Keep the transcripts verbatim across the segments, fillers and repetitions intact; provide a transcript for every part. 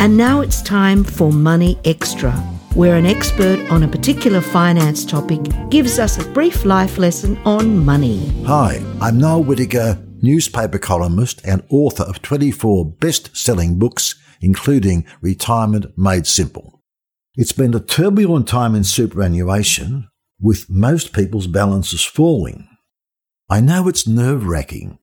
And now it's time for Money Extra, where an expert on a particular finance topic gives us a brief life lesson on money. Hi, I'm Noel Whittaker, newspaper columnist and author of twenty-four best-selling books, including Retirement Made Simple. It's been a turbulent time in superannuation, with most people's balances falling. I know it's nerve-wracking,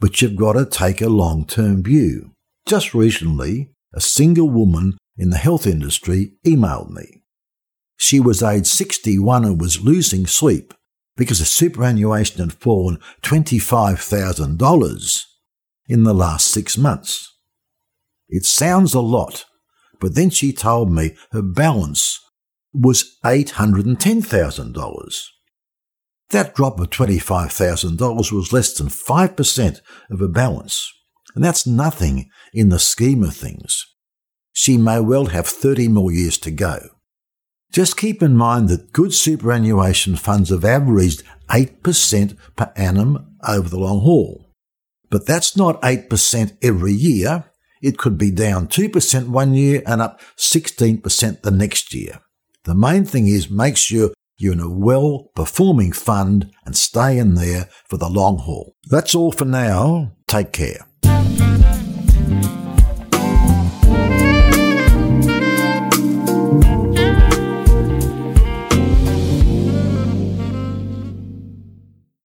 but you've got to take a long-term view. Just recently, a single woman in the health industry emailed me. She was aged sixty-one and was losing sleep because her superannuation had fallen twenty-five thousand dollars in the last six months. It sounds a lot, but then she told me her balance was eight hundred ten thousand dollars. That drop of twenty-five thousand dollars was less than five percent of her balance, and that's nothing in the scheme of things. She may well have thirty more years to go. Just keep in mind that good superannuation funds have averaged eight percent per annum over the long haul. But that's not eight percent every year. It could be down two percent one year and up sixteen percent the next year. The main thing is make sure you're in a well-performing fund and stay in there for the long haul. That's all for now. Take care.